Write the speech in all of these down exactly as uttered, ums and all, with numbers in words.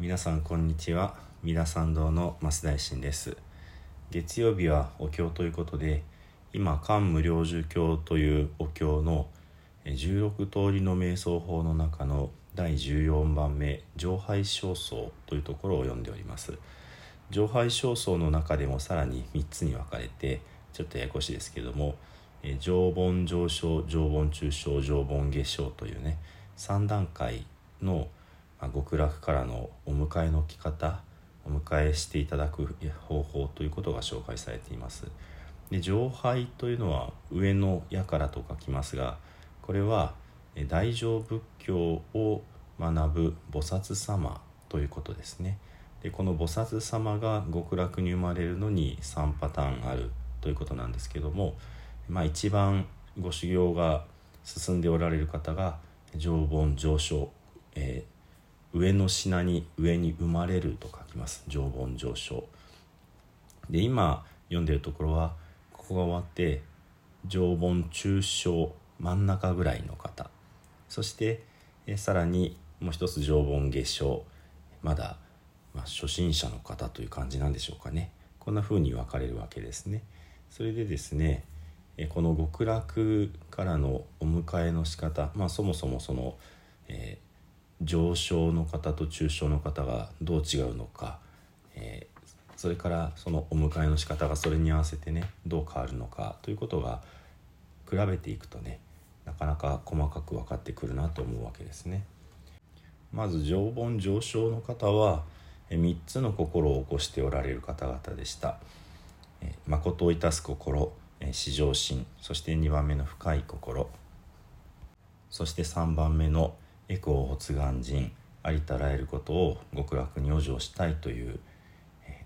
皆さんこんにちは。三田参道の増大臣です。月曜日はお経ということで、今漢無量寿経というお経のじゅうろくとおりの瞑想法の中のだいじゅうよんばんめ、上輩正僧というところを読んでおります。上輩正僧の中でもさらにみっつに分かれて、ちょっとややこしいですけども、上品上生、上品中生、上品下生というね、さんだんかいの極楽からのお迎えの来方、お迎えしていただく方法ということが紹介されています。で、上輩というのは上のやからと書きますが、これは大乗仏教を学ぶ菩薩様ということですね。で、この菩薩様が極楽に生まれるのにさんパターンあるということなんですけども、まあ、一番ご修行が進んでおられる方が上品上生、えー上の品に上に生まれると書きます。上品上生で、今読んでいるところはここが終わって上品中生、真ん中ぐらいの方、そしてえさらにもう一つ上品下生、まだ、まあ、初心者の方という感じなんでしょうかね。こんな風に分かれるわけですね。それでですね、えこの極楽からのお迎えの仕方、まあそもそもその、えー上昇の方と中昇の方がどう違うのか、えー、それからそのお迎えの仕方がそれに合わせてね、どう変わるのかということが比べていくとね、なかなか細かく分かってくるなと思うわけですね。まず上品上生の方はみっつの心を起こしておられる方々でした。えー、誠をいたす心、えー、至上心、そしてにばんめの深い心、そしてさんばんめのエコを発願人、ありたらえることを極楽に往生したいという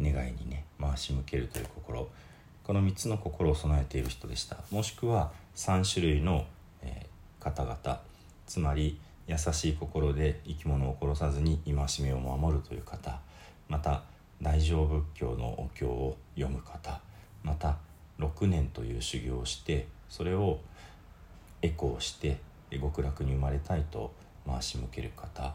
願いにね、回し向けるという心、このみっつの心を備えている人でした。もしくはさんしゅるいの方々、つまり優しい心で生き物を殺さずに戒めを守るという方、また大乗仏教のお経を読む方、またろくねんという修行をして、それをエコをして極楽に生まれたいと回し向ける方、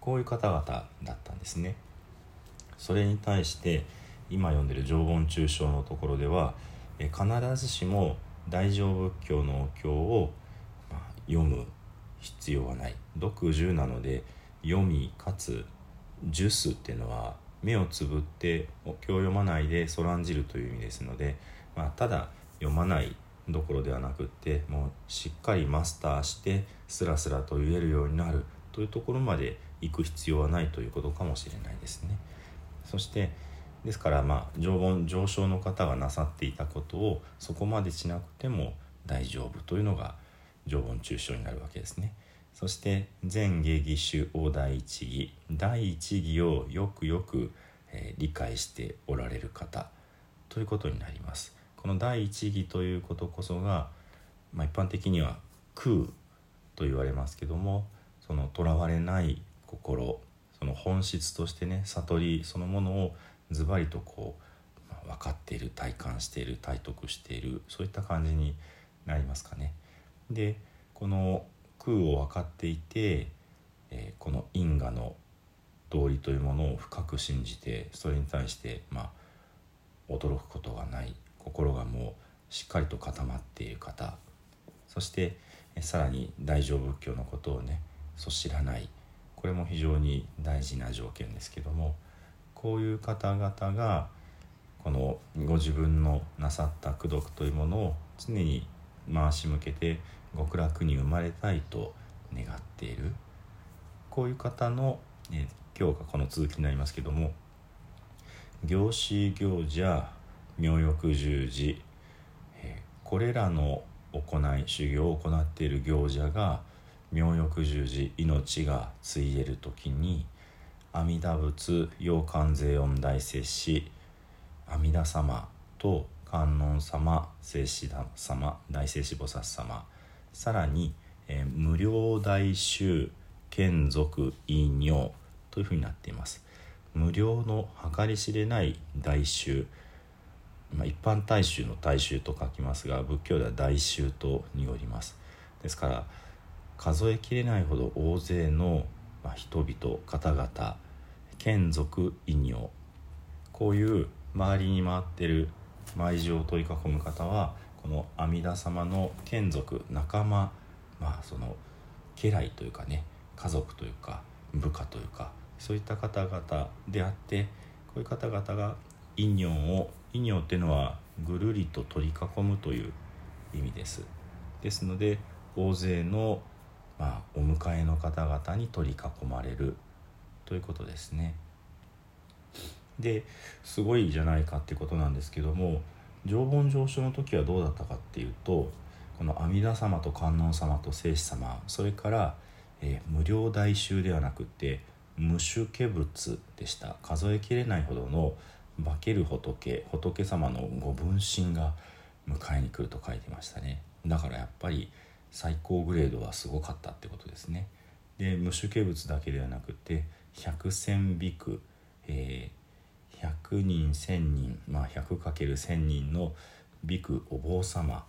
こういう方々だったんですね。それに対して今読んでる上品中生のところでは、え必ずしも大乗仏教のお経を、まあ、読む必要はない。読十なので、読みかつ受すっていうのは目をつぶってお経を読まないでそらんじるという意味ですので、まあ、ただ読まないどころではなくって、もうしっかりマスターしてスラスラと言えるようになるというところまで行く必要はないということかもしれないですね。そしてですから、まあ上品上生の方がなさっていたことをそこまでしなくても大丈夫というのが上品中生になるわけですね。そして善下義手を第一義、第一義をよくよく、えー、理解しておられる方ということになります。この第一義ということこそが、まあ、一般的には空と言われますけども、そのとらわれない心、その本質としてね、悟りそのものをズバリとこう、まあ、分かっている、体感している、体得している、そういった感じになりますかね。で、この空を分かっていて、えー、この因果の道理というものを深く信じて、それに対して、まあ、驚くことがない、心がもうしっかりと固まっている方、そしてさらに大乗仏教のことをね、そう知らない、これも非常に大事な条件ですけども、こういう方々がこのご自分のなさった功徳というものを常に回し向けて極楽に生まれたいと願っている、こういう方の、ね、今日がこの続きになりますけども、行思行者妙欲十事、これらの行い、修行を行っている行者が妙欲十事、命がついえるときに、阿弥陀仏要観世音大摂師、阿弥陀様と観音様、摂師様、大摂師菩薩様、さらに、えー、無量大衆眷属異名というふうになっています。無量の計り知れない大衆、まあ、一般大衆の大衆と書きますが、仏教では大衆と濁ります。ですから数えきれないほど大勢の人々、方々、眷属異名、こういう周りに回ってる舞妓を取り囲む方はこの阿弥陀様の眷属、仲間、まあその家来というかね、家族というか部下というか、そういった方々であって、こういう方々が異名を、異名っていうのはぐるりと取り囲むという意味です。ですので大勢の、まあ、お迎えの方々に取り囲まれるということですね。ですごいじゃないかってことなんですけども、上品上生の時はどうだったかっていうと、この阿弥陀様と観音様と聖子様、それから、えー、無量大衆ではなくて無種化仏でした。数えきれないほどの化ける仏、仏様のご分身が迎えに来ると書いてましたね。だからやっぱり最高グレードはすごかったってことですね。で、無種化仏だけではなくて百千比丘、えー、ひゃくにんせんにん、まあ ひゃくかけるせんにんの比丘お坊様、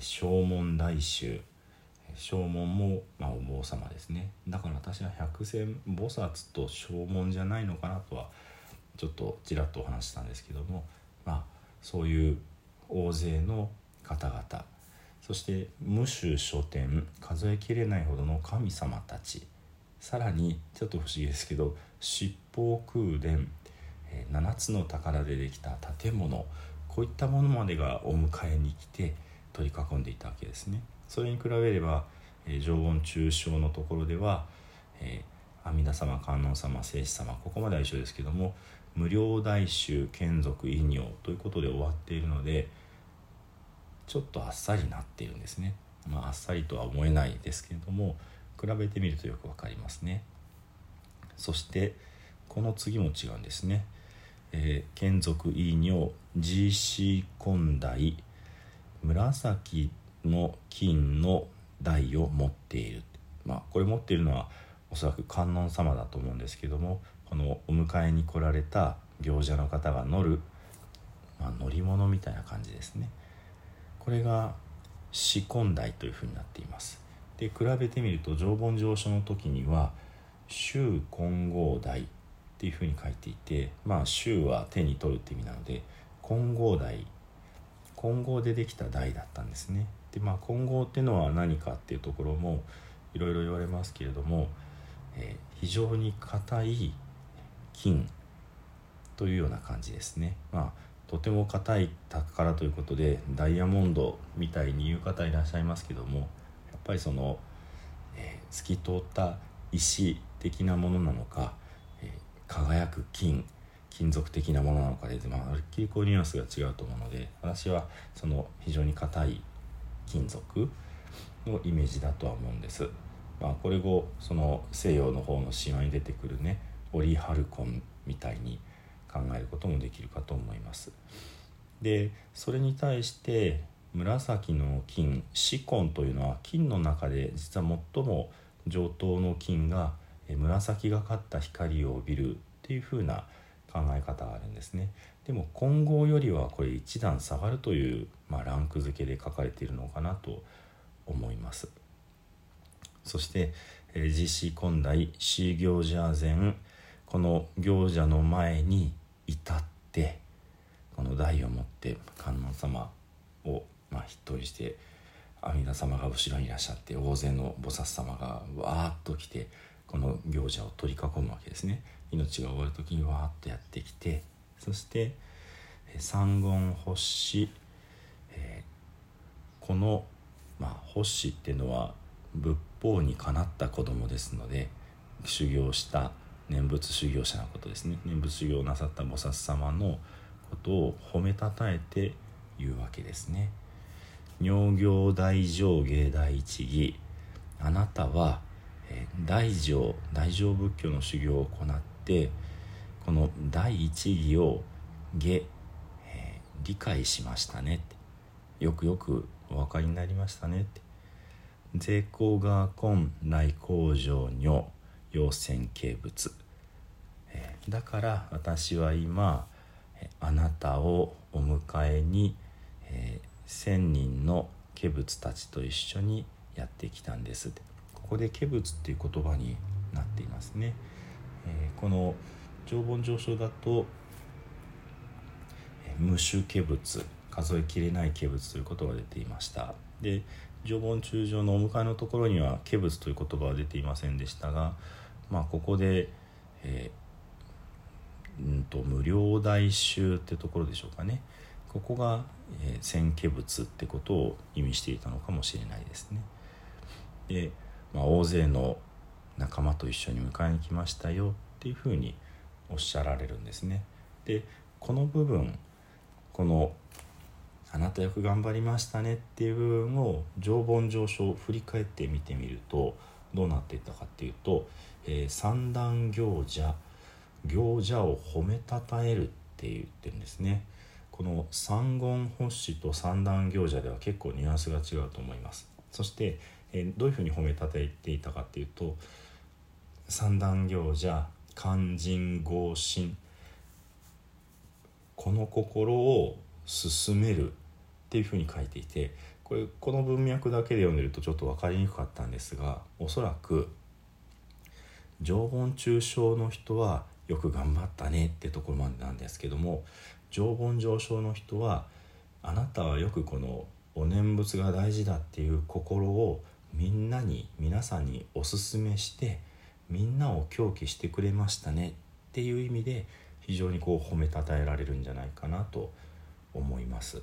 正門大衆、正門も、まあ、お坊様ですね。だから私は百千菩薩と正門じゃないのかなとはちょっとちらっとお話したんですけども、まあそういう大勢の方々、そして無種諸天、数えきれないほどの神様たち、さらにちょっと不思議ですけど七宝宮殿、七つの宝でできた建物、こういったものまでがお迎えに来て取り囲んでいたわけですね。それに比べれば、えー、上品中生のところでは、えー、阿弥陀様、観音様、聖子様、ここまでは一緒ですけども、無量大衆、眷属、異名ということで終わっているので、ちょっとあっさりなっているんですね。まああっさりとは思えないですけれども、比べてみるとよくわかりますね。そしてこの次も違うんですね。えー、眷属、異名、慈悲根台、紫の金の台を持っている、まあ、これ持っているのはおそらく観音様だと思うんですけども、このお迎えに来られた行者の方が乗る、まあ、乗り物みたいな感じですね。これが四根台というふうになっています。で、比べてみると上品上生の時には衆金剛台っていうふうに書いていて、まあ衆は手に取るって意味なので金剛台、金剛でできた台だったんですね。で、まあ金剛っていうのは何かっていうところもいろいろ言われますけれども、えー、非常に硬い金というような感じですね。まあとても硬い宝ということでダイヤモンドみたいに言う方いらっしゃいますけども、やっぱりその、えー、透き通った石的なものなのか、えー、輝く金、金属的なものなのかで、まあ、まるっきりこうニュアンスが違うと思うので、私はその非常に硬い金属のイメージだとは思うんです。まあ、これをその西洋の方の神話に出てくるね、オリハルコンみたいに考えることもできるかと思います。で、それに対して紫の金、紫根というのは金の中で実は最も上等の金が紫がかった光を帯びるっていう風な考え方があるんですね。でも金剛よりはこれ一段下がるという、まあ、ランク付けで書かれているのかなと思います。そして慈悲根台、四行者前、この行者の前に至ってこの台を持って観音様を、まあ、筆頭にして阿弥陀様が後ろにいらっしゃって、大勢の菩薩様がわーっと来てこの行者を取り囲むわけですね。命が終わる時にわーっとやってきて、そして三言法師、えー、この、まあ、法師っていうのは仏法にかなった子供ですので、修行した念仏修行者のことですね。念仏修行をなさった菩薩様のことを褒めたたえて言うわけですね。尿行大乗芸第一義、あなたは大乗、大乗仏教の修行を行ってこの第一義を下、えー、理解しましたねって、よくよくお分かりになりましたねって、税高が根来工場女要線形物、えー、だから私は今あなたをお迎えに、えー、千人の化仏たちと一緒にやってきたんですって。ここで化仏っていう言葉になっていますね。えー、この常盆上昇だと無種化物、数えきれない化物という言葉が出ていました。で、常盆中将のお迎えのところには化物という言葉は出ていませんでしたが、まあ、ここで、えー、うんと無量大衆ってところでしょうかね。ここが、えー、先化物ってことを意味していたのかもしれないですね。で、まあ、大勢の仲間と一緒に迎えに来ましたよっていうふうにおっしゃられるんですね。で、この部分、このあなたよく頑張りましたねっていう部分を常盆上昇振り返って見てみるとどうなっていたかっていうと、えー、三段行者、行者を褒めたたえるって言ってるんですね。この三言法師と三段行者では結構ニュアンスが違うと思います。そして、えー、どういうふうに褒めたたえていたかっていうと、三段行者、勧進剛進、この心を進めるっていうふうに書いていて、これこの文脈だけで読んでるとちょっと分かりにくかったんですが、おそらく常盆中将の人はよく頑張ったねってところまでなんですけども、常盆上昇の人はあなたはよくこのお念仏が大事だっていう心をみんなに皆さんにお勧めしてみんなを狂気してくれましたねっていう意味で非常にこう褒めたたえられるんじゃないかなと思います。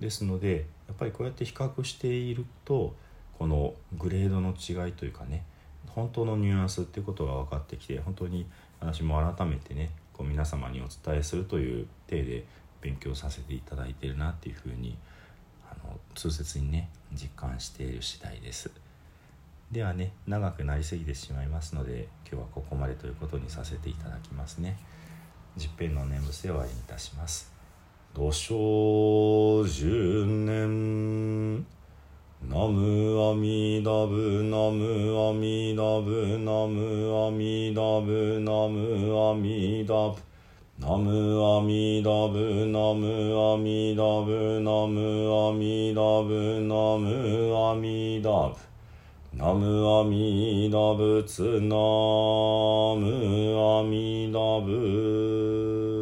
ですのでやっぱりこうやって比較しているとこのグレードの違いというかね、本当のニュアンスっていうことが分かってきて、本当に私も改めてねこう皆様にお伝えするという体で勉強させていただいているなっていうふうにあの通説にね実感している次第です。ではね、長くなりすぎてしまいますので今日はここまでということにさせていただきますね。十遍の念仏で終わりにいたします。土生十年、ナムアミダブ、ナムアミダブ、ナムアミダブ、ナムアミダブ、ナムアミダブ、ナムアミダブ、ナムアミダブ、ナムアミダブ、ナムアミダブツ、ナムアミダブ。